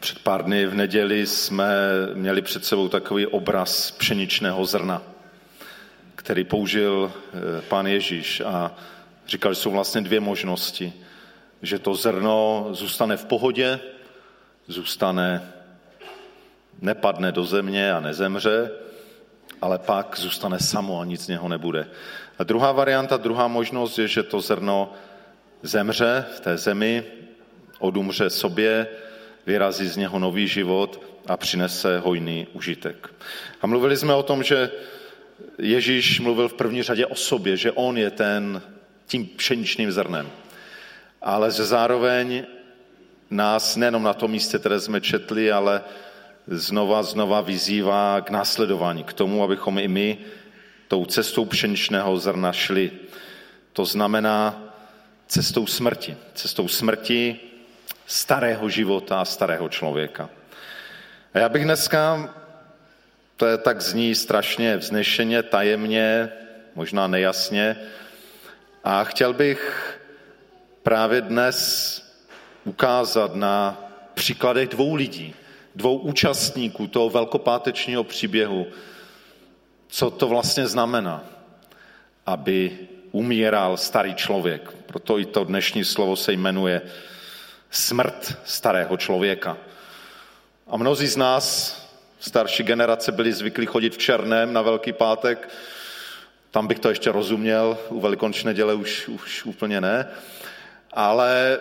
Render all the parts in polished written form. Před pár dny v neděli jsme měli před sebou takový obraz pšeničného zrna, který použil Pán Ježíš a říkal, že jsou vlastně dvě možnosti. Že to zrno zůstane v pohodě, nepadne do země a nezemře, ale pak zůstane samo a nic z něho nebude. A druhá varianta, druhá možnost je, že to zrno zemře v té zemi, odumře sobě, vyrazí z něho nový život a přinese hojný užitek. A mluvili jsme o tom, že Ježíš mluvil v první řadě o sobě, že on je tím pšeničným zrnem. Ale že zároveň nás nejenom na tom místě, které jsme četli, ale znova vyzývá k následování, k tomu, abychom i my tou cestou pšeničného zrna šli. To znamená cestou smrti starého života a starého člověka. A já bych dneska, to je tak zní strašně vznešeně, tajemně, možná nejasně, a chtěl bych právě dnes ukázat na příkladech dvou lidí, dvou účastníků toho velkopátečního příběhu, co to vlastně znamená, aby umíral starý člověk. Proto i to dnešní slovo se jmenuje smrt starého člověka. A mnozí z nás, starší generace, byli zvyklí chodit v černém na Velký pátek. Tam bych to ještě rozuměl, u Velikonoční neděle už úplně ne. Ale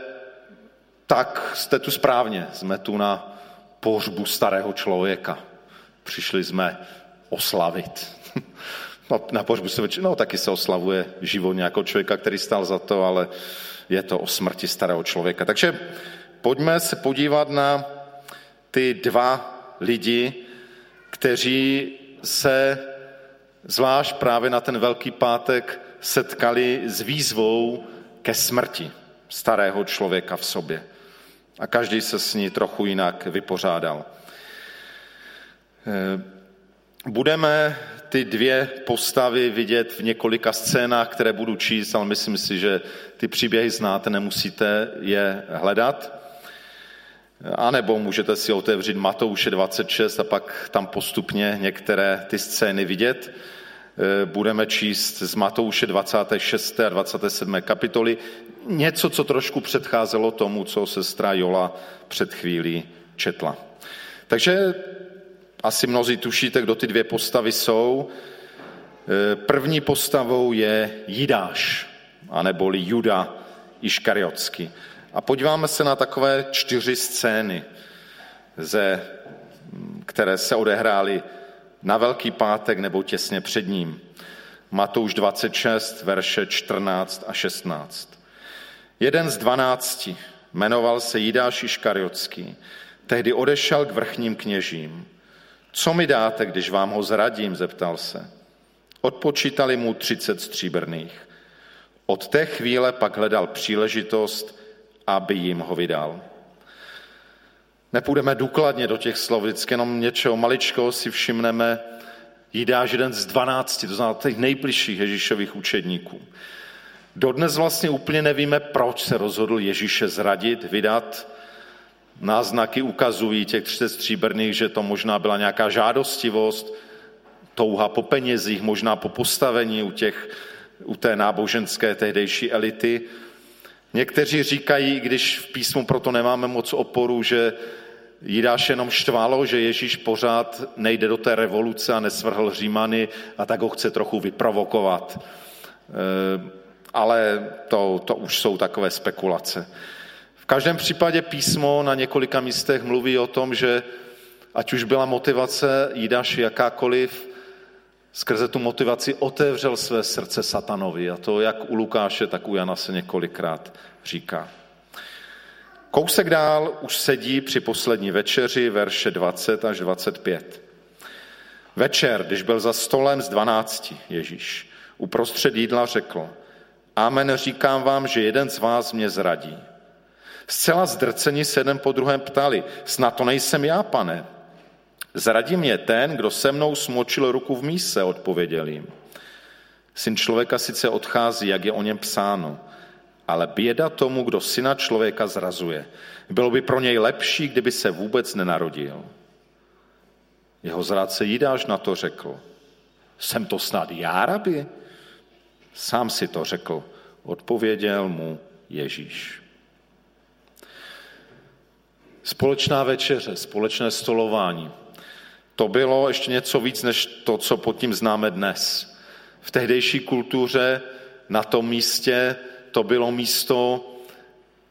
tak jste tu správně. Jsme tu na pohřbu starého člověka. Přišli jsme oslavit. Na pohřbu se většinou taky se oslavuje život nějakého člověka, který stál za to, ale je to o smrti starého člověka. Takže pojďme se podívat na ty dva lidi, kteří se zvlášť právě na ten Velký pátek setkali s výzvou ke smrti starého člověka v sobě. A každý se s ní trochu jinak vypořádal. Budeme ty dvě postavy vidět v několika scénách, které budu číst, ale myslím si, že ty příběhy znáte, nemusíte je hledat. A nebo můžete si otevřít Matouše 26 a pak tam postupně některé ty scény vidět. Budeme číst z Matouše 26. a 27. kapitoly něco, co trošku předcházelo tomu, co sestra Jola před chvílí četla. Takže asi mnozí tušíte, kdo ty dvě postavy jsou. První postavou je Jidáš, aneboli Juda Iškariotský. A podíváme se na takové 4 scény, které se odehrály na Velký pátek nebo těsně před ním. Matouš 26, verše 14 a 16. Jeden z 12 jmenoval se Jidáš Iškariotský. Tehdy odešel k vrchním kněžím. Co mi dáte, když vám ho zradím, zeptal se. Odpočítali mu 30 stříbrných. Od té chvíle pak hledal příležitost, aby jim ho vydal. Nepůjdeme důkladně do těch slov, vždycky jenom něčeho maličkého si všimneme. Jidáš jeden z 12, to znamená těch nejbližších Ježíšových učedníků. Dodnes vlastně úplně nevíme, proč se rozhodl Ježíše zradit, vydat. Náznaky ukazují těch 30 stříbrných, že to možná byla nějaká žádostivost, touha po penězích, možná po postavení u té náboženské tehdejší elity. Někteří říkají, když v písmu proto nemáme moc oporu, že Jidáš jenom štvalo, že Ježíš pořád nejde do té revoluce a nesvrhl Římany a tak ho chce trochu vyprovokovat. Ale to už jsou takové spekulace. V každém případě písmo na několika místech mluví o tom, že ať už byla motivace Jidáši jakákoliv, skrze tu motivaci otevřel své srdce satanovi. A to jak u Lukáše, tak u Jana se několikrát říká. Kousek dál už sedí při poslední večeři, verše 20 až 25. Večer, když byl za stolem z 12 Ježíš, uprostřed jídla řekl, amen, říkám vám, že jeden z vás mě zradí. Zcela zdrceni se jeden po druhém ptali, snad to nejsem já, pane. Zradí mě ten, kdo se mnou smočil ruku v míse, odpověděl jim. Syn člověka sice odchází, jak je o něm psáno, Ale běda tomu, kdo syna člověka zrazuje. Bylo by pro něj lepší, kdyby se vůbec nenarodil. Jeho zrádce Jidáš na to řekl. Jsem to snad já, rabi? Sám si to řekl. Odpověděl mu Ježíš. Společná večeře, společné stolování. To bylo ještě něco víc, než to, co pod tím známe dnes. V tehdejší kultuře, na tom místě, to bylo místo,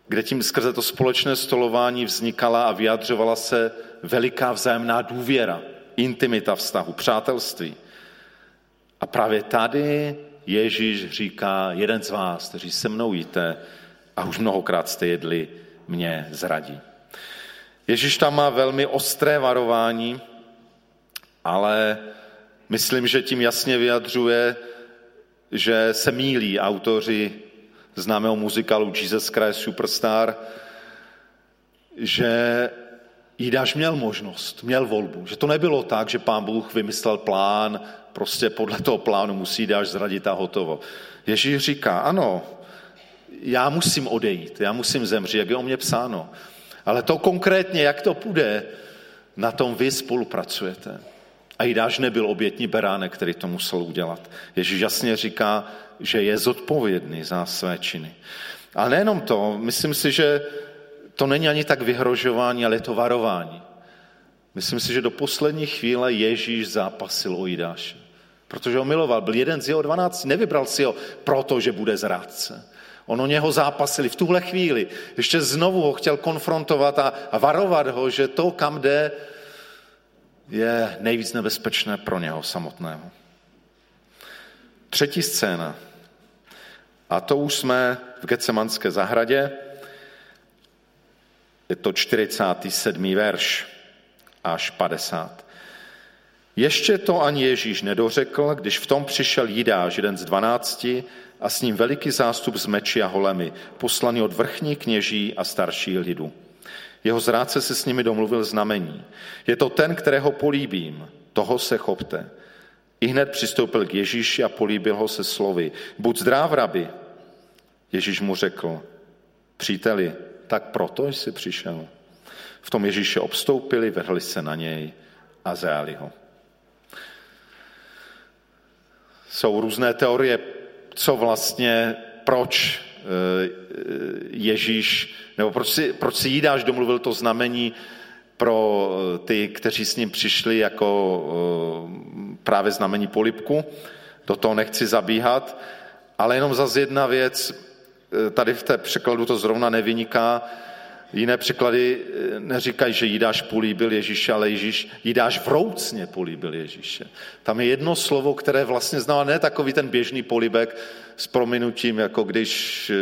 kde tím skrze to společné stolování vznikala a vyjadřovala se veliká vzájemná důvěra, intimita vztahu, přátelství. A právě tady Ježíš říká, jeden z vás, kteří se mnou jíte a už mnohokrát jste jedli, mě zradí. Ježíš tam má velmi ostré varování, ale myslím, že tím jasně vyjadřuje, že se mýlí autoři známého muzikálu Jesus Christ Superstar, že Jidáš měl možnost, měl volbu. Že to nebylo tak, že Pán Bůh vymyslel plán, prostě podle toho plánu musí Jidáš zradit a hotovo. Ježíš říká, ano, já musím odejít, já musím zemřít, jak je o mě psáno. Ale to konkrétně, jak to půjde, na tom vy spolupracujete. A Jidáš nebyl obětní beránek, který to musel udělat. Ježíš jasně říká, že je zodpovědný za své činy. A nejenom to, myslím si, že to není ani tak vyhrožování, ale je to varování. Myslím si, že do poslední chvíle Ježíš zápasil o Jidáše, protože ho miloval. Byl jeden z jeho 12, nevybral si ho, protože bude zrádce. On o něho zápasili v tuhle chvíli. Ještě znovu ho chtěl konfrontovat a varovat ho, že to, kam jde, je nejvíc nebezpečné pro něho samotného. Třetí scéna. A to už jsme v Getsemanské zahradě. Je to 47. verš až 50. Ještě to ani Ježíš nedořekl, když v tom přišel Jidáš, jeden z 12, a s ním veliký zástup z meči a holemi, poslaný od vrchní kněží a starší lidu. Jeho zrádce se s nimi domluvil znamení. Je to ten, kterého políbím, toho se chopte. Ihned přistoupil k Ježíši a políbil ho se slovy. Buď zdráv, rabi. Ježíš mu řekl, příteli, tak proto jsi přišel. V tom Ježíše obstoupili, vrhli se na něj a zajali ho. Jsou různé teorie, co vlastně, proč Ježíš, nebo proč si Jidáš domluvil to znamení pro ty, kteří s ním přišli jako právě znamení polibku. Do toho nechci zabíhat, ale jenom zase jedna věc, tady v té překladu to zrovna nevyniká, jiné překlady neříkají, že Jidáš políbil Ježíše, ale Jidáš vroucně políbil Ježíše. Tam je jedno slovo, které vlastně znamená ne takový ten běžný polibek s prominutím, jako když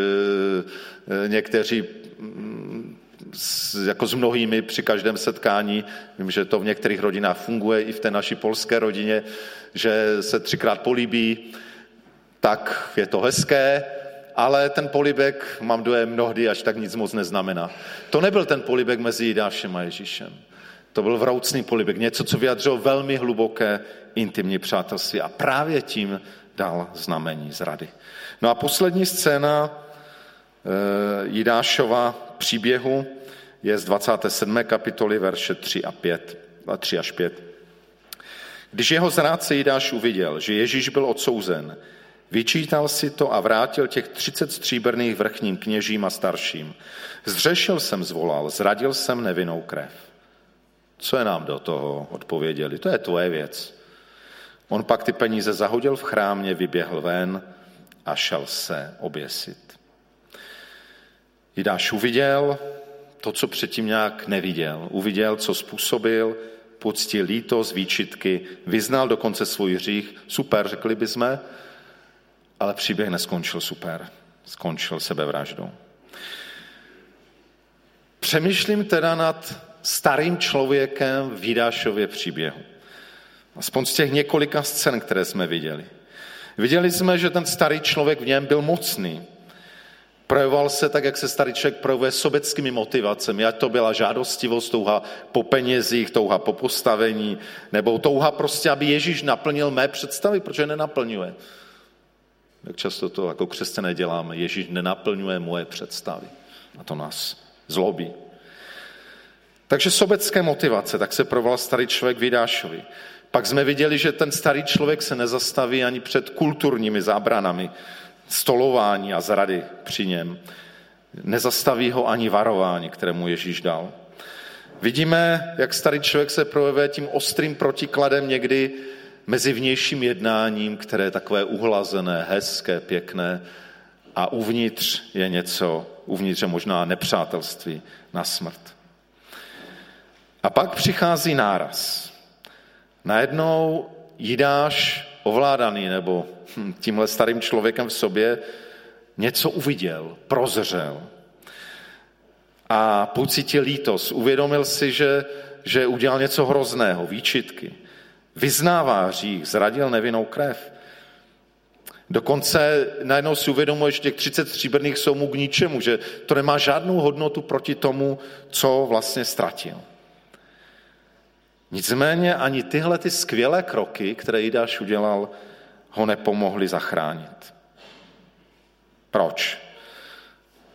někteří jako s mnohými při každém setkání, vím, že to v některých rodinách funguje, i v té naší polské rodině, že se 3krát políbí, tak je to hezké, ale ten polibek, mám dojem, mnohdy až tak nic moc neznamená. To nebyl ten polibek mezi Jidášem a Ježíšem. To byl vroucný polibek, něco, co vyjadřilo velmi hluboké intimní přátelství a právě tím dal znamení zrady. No a poslední scéna Jidášova příběhu je z 27. kapitoly verše 3 až 5. Když jeho zrádce Jidáš uviděl, že Ježíš byl odsouzen, vyčítal si to a vrátil těch 30 stříbrných vrchním kněžím a starším. Zřešil jsem, zvolal, zradil jsem nevinnou krev. Co je nám do toho, odpověděli, to je tvoje věc. On pak ty peníze zahodil v chrámě, vyběhl ven a šel se oběsit. Jidáš uviděl to, co předtím nějak neviděl. Uviděl, co způsobil, poctil lítost, výčitky, vyznal dokonce svůj hřích. Super, řekli bychom, ale příběh neskončil super. Skončil sebevraždou. Přemýšlím teda nad starým člověkem v Jidášově příběhu. Aspoň z těch několika scén, které jsme viděli. Viděli jsme, že ten starý člověk v něm byl mocný. Projevoval se tak, jak se starý člověk projevuje sobeckými motivacemi. Ať to byla žádostivost, touha po penězích, touha po postavení, nebo touha prostě, aby Ježíš naplnil mé představy, protože nenaplňuje. Jak často to jako křesťané děláme, Ježíš nenaplňuje moje představy. A to nás zlobí. Takže sobecké motivace, tak se provolal starý člověk v Jidášovi. Pak jsme viděli, že ten starý člověk se nezastaví ani před kulturními zábranami, stolování a zrady při něm. Nezastaví ho ani varování, které mu Ježíš dal. Vidíme, jak starý člověk se projevuje tím ostrým protikladem někdy mezi vnějším jednáním, které je takové uhlazené, hezké, pěkné, a uvnitř je něco, uvnitř je možná nepřátelství na smrt. A pak přichází náraz. Najednou Jidáš, ovládaný nebo tímhle starým člověkem v sobě, něco uviděl, prozřel a pocítil lítost. Uvědomil si, že udělal něco hrozného, výčitky. Vyznává hřích, zradil nevinnou krev. Dokonce najednou si uvědomuje, že těch 30 stříbrných jsou mu k ničemu, že to nemá žádnou hodnotu proti tomu, co vlastně ztratil. Nicméně ani tyhle ty skvělé kroky, které Jidáš udělal, ho nepomohly zachránit. Proč?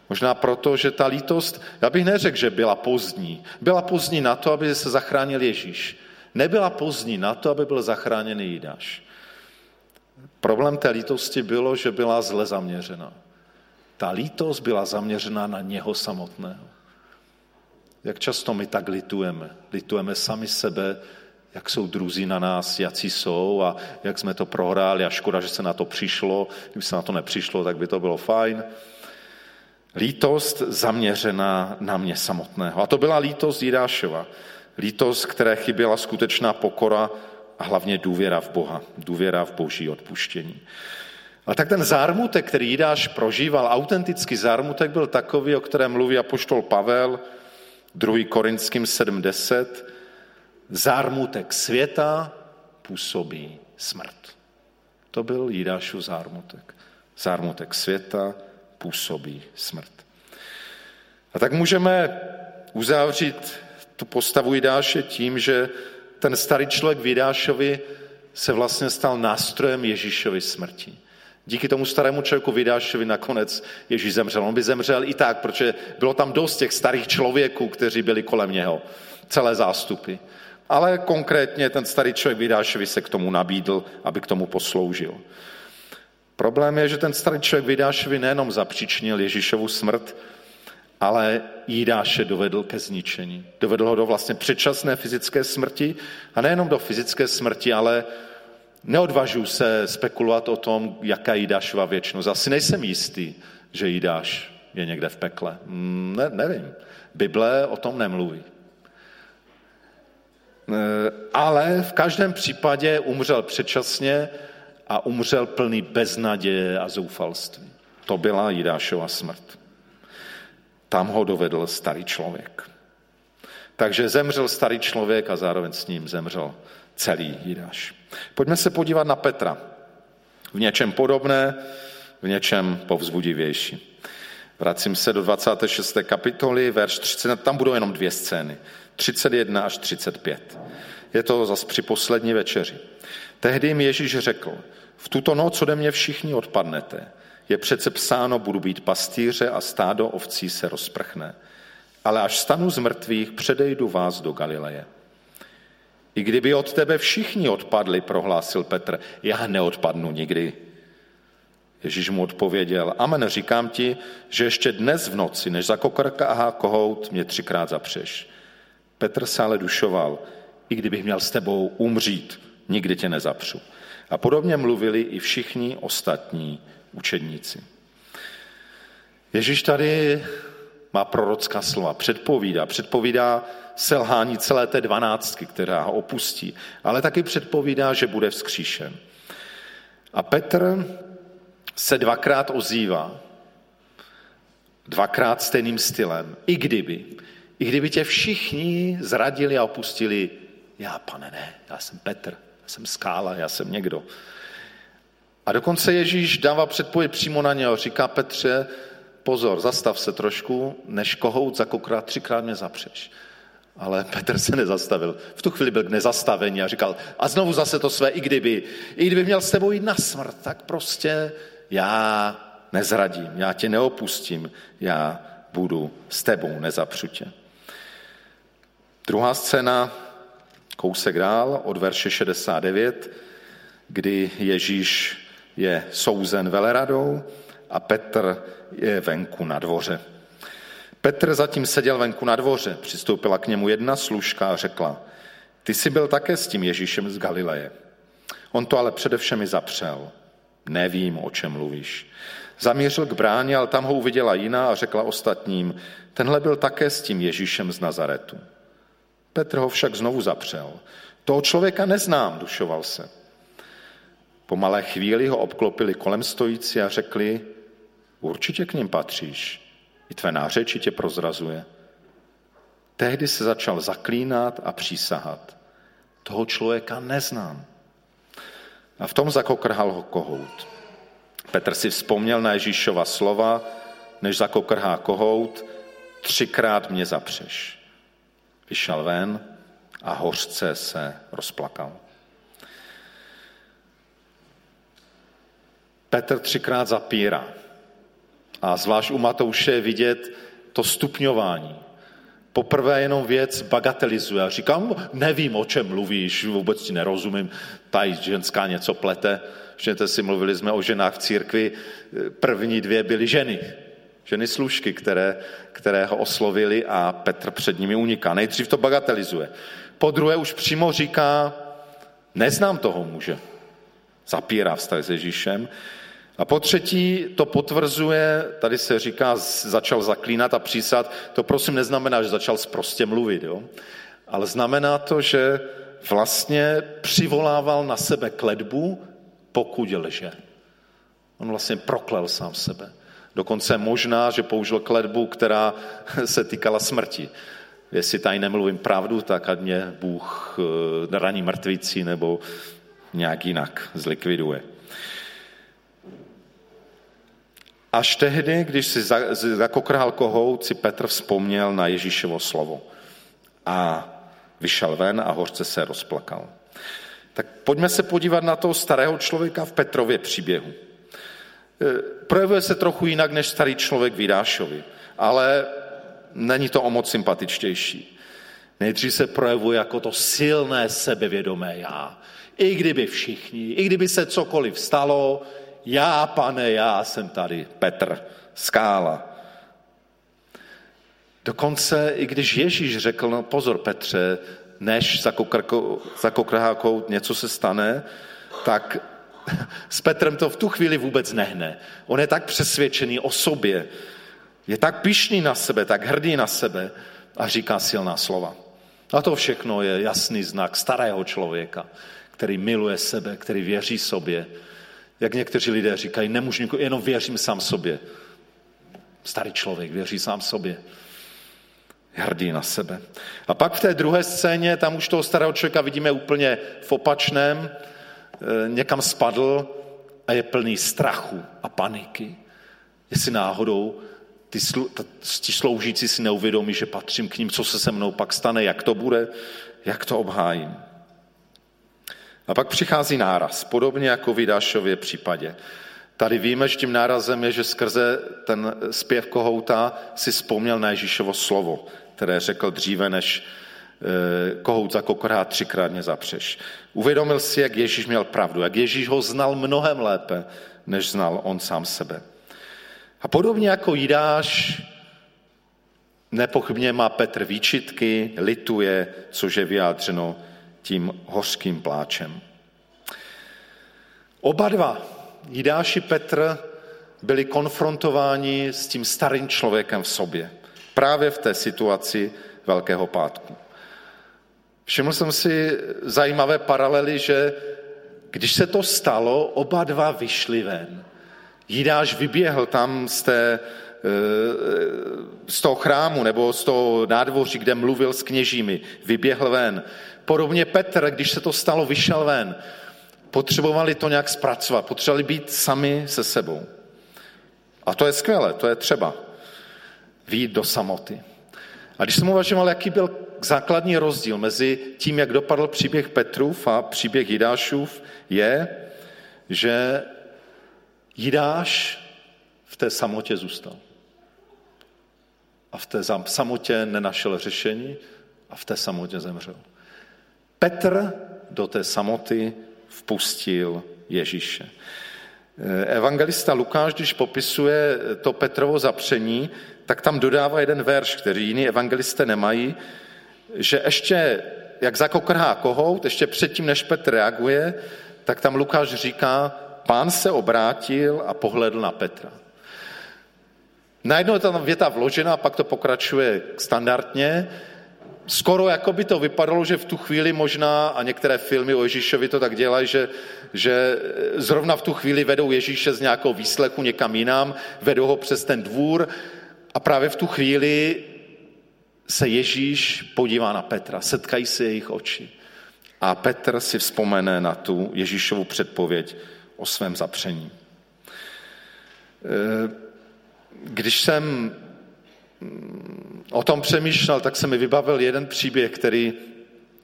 Možná proto, že ta lítost, já bych neřekl, že byla pozdní. Byla pozdní na to, aby se zachránil Ježíš. Nebyla pozdní na to, aby byl zachráněný Jidáš. Problém té lítosti bylo, že byla zle zaměřena. Ta lítost byla zaměřena na něho samotného. Jak často my tak litujeme. Litujeme sami sebe, jak jsou druzí na nás, jací jsou a jak jsme to prohráli a škoda, že se na to přišlo. Kdyby se na to nepřišlo, tak by to bylo fajn. Lítost zaměřená na mě samotného. A to byla lítost Jidášova. Lítost, které chyběla skutečná pokora a hlavně důvěra v Boha. Důvěra v Boží odpuštění. A tak ten zármutek, který Jidáš prožíval, autentický zármutek, byl takový, o kterém mluví apoštol Pavel, 2. Korinským 7.10, zármutek světa působí smrt. To byl Jidášův zármutek. Zármutek světa působí smrt. A tak můžeme uzavřít tu postavu Jidáše tím, že ten starý člověk v Jidášovi se vlastně stal nástrojem Ježíšovy smrti. Díky tomu starému člověku Jidášovi nakonec Ježíš zemřel. On by zemřel i tak, protože bylo tam dost těch starých člověků, kteří byli kolem něho. Celé zástupy. Ale konkrétně ten starý člověk Jidášovi se k tomu nabídl, aby k tomu posloužil. Problém je, že ten starý člověk Jidášovi nejenom zapříčinil Ježíšovu smrt, ale Jidáše dovedl ke zničení. Dovedl ho do vlastně předčasné fyzické smrti a nejenom do fyzické smrti, ale neodvažuji se spekulovat o tom, jaká je Jidášova věčnost. Asi nejsem jistý, že Jidáš je někde v pekle. Nevím. Bible o tom nemluví. Ale v každém případě umřel předčasně a umřel plný beznaděje a zoufalství. To byla Jidášova smrt. Tam ho dovedl starý člověk. Takže zemřel starý člověk a zároveň s ním zemřel celý Jidáš. Pojďme se podívat na Petra. V něčem podobné, v něčem povzbudivější. Vracím se do 26. kapitoly, verš 30. Tam budou jenom dvě scény. 31 až 35. Je to zas při poslední večeři. Tehdy jim Ježíš řekl, v tuto noc ode mě všichni odpadnete. Je přece psáno, budu být pastýře a stádo ovcí se rozprchne. Ale až stanu z mrtvých, předejdu vás do Galileje. I kdyby od tebe všichni odpadli, prohlásil Petr, já neodpadnu nikdy. Ježíš mu odpověděl, amen, říkám ti, že ještě dnes v noci, než zakokrká kohout, mě 3krát zapřeš. Petr se ale dušoval, i kdybych měl s tebou umřít, nikdy tě nezapřu. A podobně mluvili i všichni ostatní učedníci. Ježíš tady má prorocká slova, předpovídá selhání celé té 12, která ho opustí, ale taky předpovídá, že bude vzkříšen. A Petr se 2krát ozývá, 2krát stejným stylem. I kdyby tě všichni zradili a opustili, já, pane, ne, já jsem Petr, já jsem skála, já jsem někdo. A dokonce Ježíš dává předpověď přímo na něho, říká Petře, pozor, zastav se trošku, než kohout zakokrát, 3krát mě zapřeš. Ale Petr se nezastavil. V tu chvíli byl k nezastavení a říkal, a znovu zase to své, i kdyby měl s tebou jít na smrt, tak prostě já nezradím, já tě neopustím, já budu s tebou, nezapřu tě. Druhá scéna, kousek dál, od verše 69, kdy Ježíš je souzen veleradou a Petr je venku na dvoře. Petr zatím seděl venku na dvoře, přistoupila k němu jedna služka a řekla, ty jsi byl také s tím Ježíšem z Galileje. On to ale především i zapřel. Nevím, o čem mluvíš. Zamířil k bráně, ale tam ho uviděla jiná a řekla ostatním, tenhle byl také s tím Ježíšem z Nazaretu. Petr ho však znovu zapřel. Toho člověka neznám, dušoval se. Po malé chvíli ho obklopili kolem stojící a řekli, určitě k nim patříš, i tvé nářeči tě prozrazuje. Tehdy se začal zaklínat a přísahat. Toho člověka neznám. A v tom zakokrhal ho kohout. Petr si vzpomněl na Ježíšova slova, než zakokrhá kohout, 3krát mě zapřeš. Vyšel ven a hořce se rozplakal. Petr 3krát zapírá. A zvlášť u Matouše je vidět to stupňování. Poprvé jenom věc bagatelizuje a říkám, nevím, o čem mluvíš, vůbec ti nerozumím, ta ženská něco plete. Všimněte si, mluvili jsme o ženách v církvi, první dvě byly ženy služky, které ho oslovili a Petr před nimi uniká. Nejdřív to bagatelizuje. Po druhé už přímo říká, neznám toho muže. Zapírá vztah s Ježíšem. A po třetí to potvrzuje, tady se říká, začal zaklínat a přísat, to prosím neznamená, že začal sprostě mluvit, jo? Ale znamená to, že vlastně přivolával na sebe kletbu, pokud lže. On vlastně proklel sám sebe. Dokonce možná, že použil kletbu, která se týkala smrti. Jestli tady nemluvím pravdu, tak ať mě Bůh raní mrtvicí nebo nějak jinak zlikviduje. Až tehdy, když si zakokrhal kohout, si Petr vzpomněl na Ježíšovo slovo a vyšel ven a hořce se rozplakal. Tak pojďme se podívat na toho starého člověka v Petrově příběhu. Projevuje se trochu jinak než starý člověk v Jidášovi, ale není to o moc sympatičtější. Nejdřív se projevuje jako to silné sebevědomé já. I kdyby všichni, i kdyby se cokoliv stalo, já, pane, já jsem tady, Petr, skála. Dokonce, i když Ježíš řekl, no pozor, Petře, než zakokrhá kohout něco se stane, tak s Petrem to v tu chvíli vůbec nehne. On je tak přesvědčený o sobě, je tak pyšný na sebe, tak hrdý na sebe a říká silná slova. A to všechno je jasný znak starého člověka, který miluje sebe, který věří sobě. Jak někteří lidé říkají, nemůžu nikomu, jenom věřím sám sobě. Starý člověk věří sám sobě. Hrdý na sebe. A pak v té druhé scéně, tam už toho starého člověka vidíme úplně v opačném, někam spadl a je plný strachu a paniky. Jestli náhodou ti sloužící si neuvědomí, že patřím k ním, co se se mnou pak stane, jak to bude, jak to obhájím. A pak přichází náraz, podobně jako v Jidášově případě. Tady víme, že tím nárazem je, že skrze ten zpěv kohouta si vzpomněl na Ježíšovo slovo, které řekl dříve, než kohout zakokrhá, 3krát mě zapřeš. Uvědomil si, jak Ježíš měl pravdu, jak Ježíš ho znal mnohem lépe, než znal on sám sebe. A podobně jako Jidáš, nepochybně má Petr výčitky, lituje, což je vyjádřeno tím hořkým pláčem. Oba dva, Jidáš i Petr, byli konfrontováni s tím starým člověkem v sobě. Právě v té situaci Velkého pátku. Všiml jsem si zajímavé paralely, že když se to stalo, oba dva vyšli ven. Jidáš vyběhl tam z toho chrámu nebo z toho nádvoří, kde mluvil s kněžími, vyběhl ven. Podobně Petr, když se to stalo, vyšel ven. Potřebovali to nějak zpracovat, potřebovali být sami se sebou. A to je skvělé, to je třeba vyjít do samoty. A když jsem uvažoval, jaký byl základní rozdíl mezi tím, jak dopadl příběh Petrův a příběh Jidášův, je, že Jidáš v té samotě zůstal. A v té samotě nenašel řešení a v té samotě zemřel. Petr do té samoty vpustil Ježíše. Evangelista Lukáš, když popisuje to Petrovo zapření, tak tam dodává jeden verš, který jiní evangelisté nemají, že ještě, jak zakokrhá kohout, ještě předtím, než Petr reaguje, tak tam Lukáš říká, Pán se obrátil a pohledl na Petra. Najednou je tam věta vložena, pak to pokračuje standardně. Skoro jako by to vypadalo, že v tu chvíli možná, a některé filmy o Ježíšovi to tak dělají, že zrovna v tu chvíli vedou Ježíše z nějakého výslechu někam jinam, vedou ho přes ten dvůr a právě v tu chvíli se Ježíš podívá na Petra, setkají se jejich oči. A Petr si vzpomene na tu Ježíšovu předpověď o svém zapření. Když jsem o tom přemýšlel, tak se mi vybavil jeden příběh, který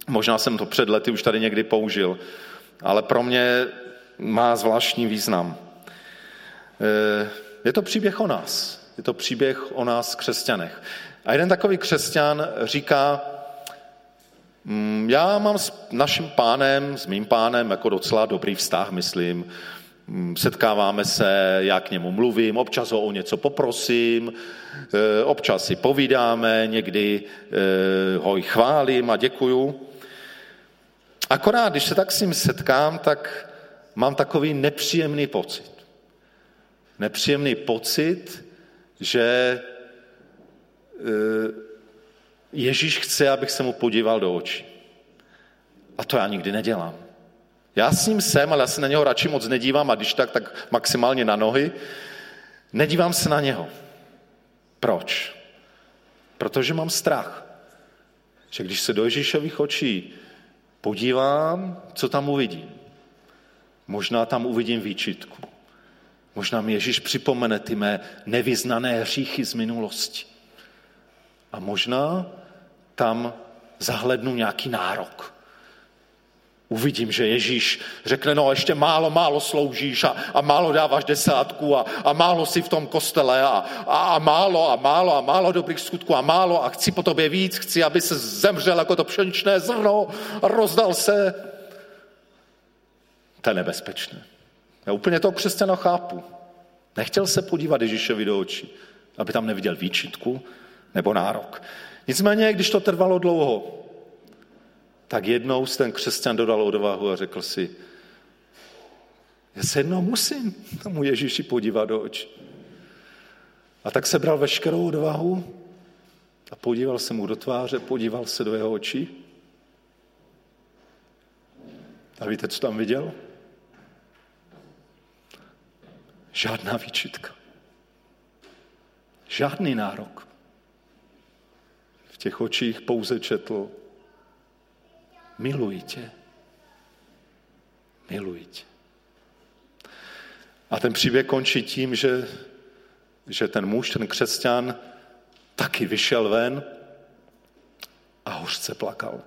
možná jsem to před lety už tady někdy použil, ale pro mě má zvláštní význam. Je to příběh o nás. Je to příběh o nás křesťanech. A jeden takový křesťan říká, já mám s naším pánem, s mým pánem, jako docela dobrý vztah, myslím. Setkáváme se, já k němu mluvím, občas ho o něco poprosím, občas si povídáme, někdy ho i chválím a děkuju. Akorát, když se tak s ním setkám, tak mám takový nepříjemný pocit. Nepříjemný pocit, že Ježíš chce, abych se mu podíval do očí. A to já nikdy nedělám. Já s ním jsem, ale já se na něho radši moc nedívám a když tak, tak maximálně na nohy. Nedívám se na něho. Proč? Protože mám strach. Že když se do Ježíšových očí podívám, co tam uvidím. Možná tam uvidím výčitku. Možná mi Ježíš připomene ty mé nevyznané hříchy z minulosti. A možná tam zahlednu nějaký nárok. Uvidím, že Ježíš řekne, no ještě málo sloužíš a málo dáváš desátku a málo si v tom kostele a málo dobrých skutků a chci po tobě víc, chci, aby se zemřel jako to pšeničné zrno a rozdal se. To je nebezpečné. Já úplně toho křesťana chápu. Nechtěl se podívat Ježíšovi do očí, aby tam neviděl výčitku nebo nárok. Nicméně, když to trvalo dlouho, tak jednou ten křesťan dodal odvahu a řekl si, já se jednou musím tomu Ježíši podívat do očí. A tak sebral veškerou odvahu a podíval se mu do tváře, podíval se do jeho očí. A víte, co tam viděl? Žádná výčitka. Žádný nárok. V těch očích pouze četl, miluji tě. Miluji tě. A ten příběh končí tím, že ten muž, ten křesťan, taky vyšel ven a hořce plakal.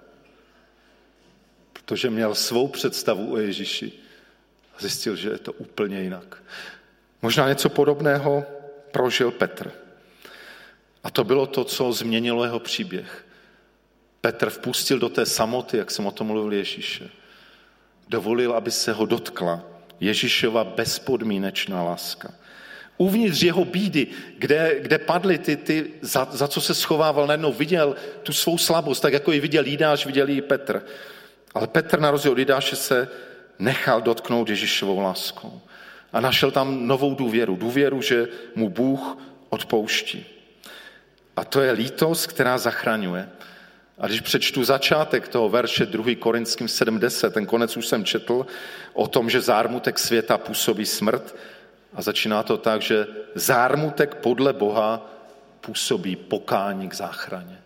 Protože měl svou představu o Ježíši a zjistil, že je to úplně jinak. Možná něco podobného prožil Petr. A to bylo to, co změnilo jeho příběh. Petr vpustil do té samoty, jak jsem o tom mluvil, Ježíše. Dovolil, aby se ho dotkla Ježíšova bezpodmínečná láska. Uvnitř jeho bídy, kde padly ty za co se schovával, najednou viděl tu svou slabost, tak jako ji viděl Jidáš, viděl ji Petr. Ale Petr na rozdíl od Jidáše se nechal dotknout Ježíšovou láskou. A našel tam novou důvěru. Důvěru, že mu Bůh odpouští. A to je lítost, která zachraňuje. A když přečtu začátek toho verše 2. Korinským 7:10, ten konec už jsem četl, o tom, že zármutek světa působí smrt, a začíná to tak, že zármutek podle Boha působí pokání k záchraně.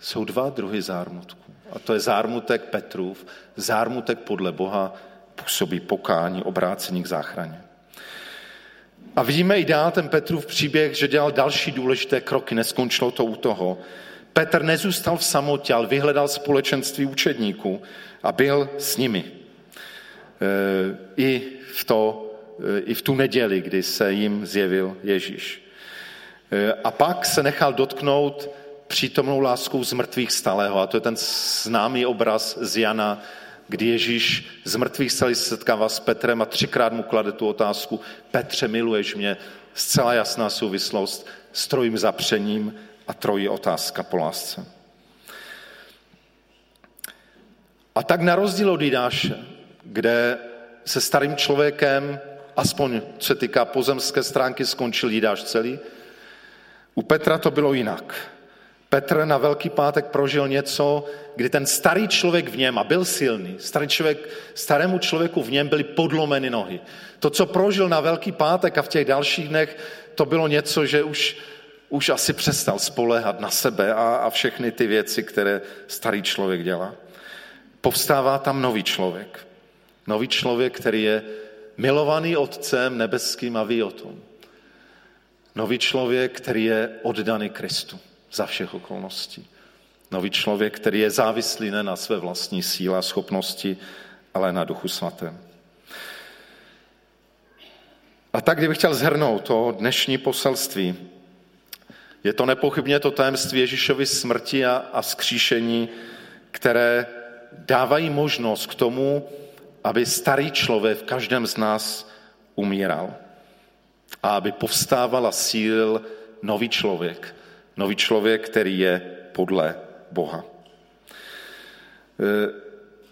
Jsou dva druhy zármutků. A to je zármutek Petrův. Zármutek podle Boha působí pokání, obrácení k záchraně. A vidíme i dál ten Petrův příběh, že dělal další důležité kroky, neskončilo to u toho. Petr nezůstal v samotě, ale vyhledal společenství učedníků a byl s nimi. I v to i v tu neděli, kdy se jim zjevil Ježíš. A pak se nechal dotknout přítomnou láskou zmrtvýchvstalého. A to je ten známý obraz z Jana, kdy Ježíš zmrtvýchvstalý se setkává s Petrem a třikrát mu klade tu otázku: Petře, miluješ mě? Zcela jasná souvislost s trojím zapřením a trojí otázka po lásce. A tak na rozdíl od Jidáše, kde se starým člověkem, aspoň co se týká pozemské stránky, skončil Jidáš celý, u Petra to bylo jinak. Petr na Velký pátek prožil něco, kdy ten starý člověk v něm, a byl silný, starému člověku v něm byly podlomeny nohy. To, co prožil na Velký pátek a v těch dalších dnech, to bylo něco, že už asi přestal spoléhat na sebe a všechny ty věci, které starý člověk dělá. Povstává tam nový člověk. Nový člověk, který je milovaný Otcem nebeským a ví o tom. Nový člověk, který je oddaný Kristu za všech okolností. Nový člověk, který je závislý ne na své vlastní síle a schopnosti, ale na Duchu svatém. A tak, kdybych chtěl shrnout to dnešní poselství, je to nepochybně to tajemství Ježíšovy smrti a vzkříšení, které dávají možnost k tomu, aby starý člověk v každém z nás umíral a aby povstávala síl nový člověk, který je podle Boha.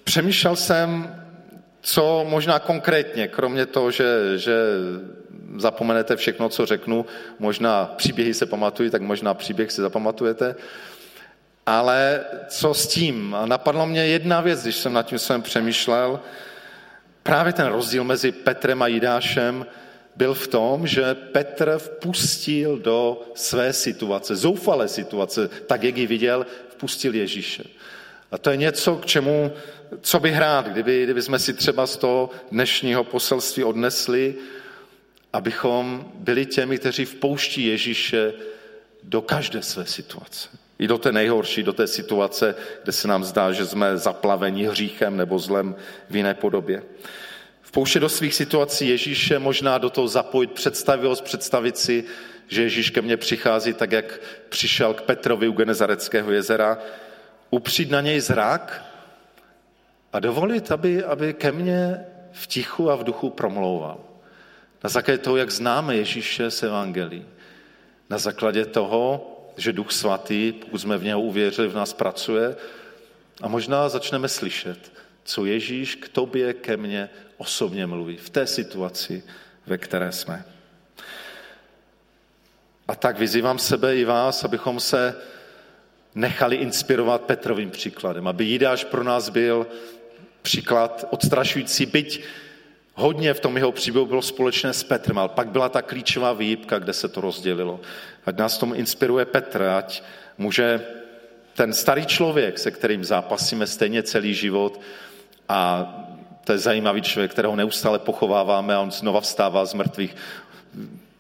Přemýšlel jsem, co možná konkrétně, kromě toho, že zapomenete všechno, co řeknu, možná příběhy se pamatují, tak možná příběh si zapamatujete, ale co s tím? A napadlo mě jedna věc, když jsem nad tím přemýšlel. Právě ten rozdíl mezi Petrem a Jidášem byl v tom, že Petr vpustil do své situace, zoufalé situace, tak jak ji viděl, vpustil Ježíše. A to je něco, co bych rád, kdyby jsme si třeba z toho dnešního poselství odnesli, abychom byli těmi, kteří vpouští Ježíše do každé své situace. I do té nejhorší, do té situace, kde se nám zdá, že jsme zaplaveni hříchem nebo zlem v jiné podobě. Vpouštět do svých situací Ježíše, možná do toho zapojit představivost, představit si, že Ježíš ke mně přichází tak, jak přišel k Petrovi u Genezareckého jezera, upřít na něj zrak a dovolit, aby ke mně v tichu a v duchu promlouval. Na základě toho, jak známe Ježíše z evangelií. Na základě toho, že Duch Svatý, pokud jsme v něho uvěřili, v nás pracuje a možná začneme slyšet, co Ježíš k tobě, ke mně osobně mluví v té situaci, ve které jsme. A tak vyzývám sebe i vás, abychom se nechali inspirovat Petrovým příkladem, aby Jidáš pro nás byl příklad odstrašující, byť hodně v tom jeho příběhu bylo společné s Petrem, ale pak byla ta klíčová výjibka, kde se to rozdělilo. Ať nás tomu inspiruje Petr, ať může ten starý člověk, se kterým zápasíme stejně celý život, a to je zajímavý člověk, kterého neustále pochováváme a on znova vstává z mrtvých.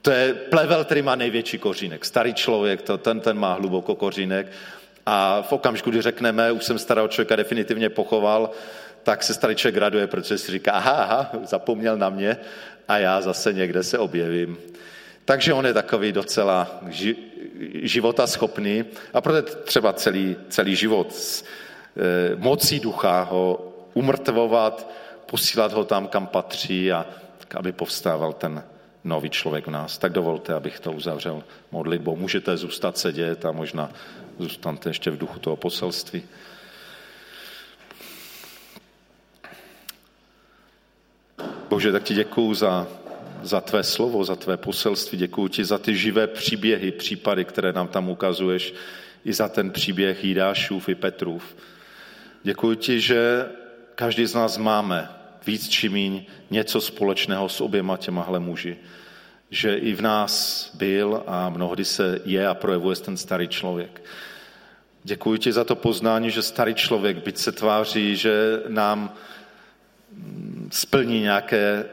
To je plevel, který má největší kořínek. Starý člověk, ten má hluboko kořínek a v okamžiku, kdy řekneme, už jsem starého člověka definitivně pochoval, tak se starý člověk raduje, protože si říká, aha, zapomněl na mě a já zase někde se objevím. Takže on je takový docela života schopný a proto třeba celý život mocí ducha ho umrtvovat, posílat ho tam, kam patří a aby povstával ten nový člověk v nás. Tak dovolte, abych to uzavřel modlitbou. Můžete zůstat sedět a možná zůstanete ještě v duchu toho poselství. Bože, tak ti děkuju za tvé slovo, za tvé poselství, děkuju ti za ty živé příběhy, případy, které nám tam ukazuješ, i za ten příběh Jidášův i Petrův. Děkuju ti, že každý z nás máme víc či míň něco společného s oběma těmahle muži. Že i v nás byl a mnohdy se je a projevuje ten starý člověk. Děkuju ti za to poznání, že starý člověk, byť se tváří, že nám splní nějaké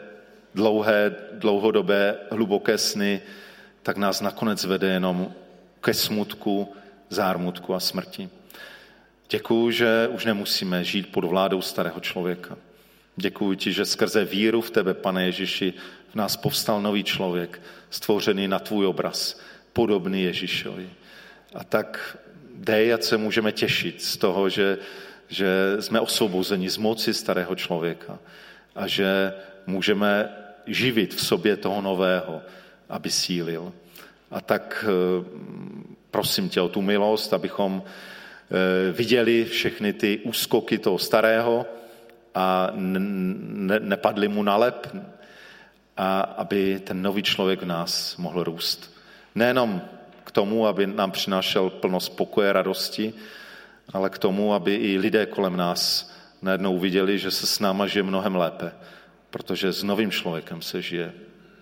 dlouhodobé, hluboké sny, tak nás nakonec vede jenom ke smutku, zármutku a smrti. Děkuju, že už nemusíme žít pod vládou starého člověka. Děkuji ti, že skrze víru v tebe, Pane Ježíši, v nás povstal nový člověk, stvořený na tvůj obraz, podobný Ježíšovi. A tak dej, ať se můžeme těšit z toho, že jsme osvobozeni z moci starého člověka a že můžeme živit v sobě toho nového, aby sílil. A tak prosím tě o tu milost, abychom viděli všechny ty úskoky toho starého a nepadli mu na lep, a aby ten nový člověk v nás mohl růst. Nejenom k tomu, aby nám přinášel plnost pokoje, radosti, ale k tomu, aby i lidé kolem nás najednou uviděli, že se s náma žije mnohem lépe, protože s novým člověkem se žije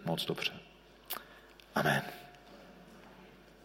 moc dobře. Amen.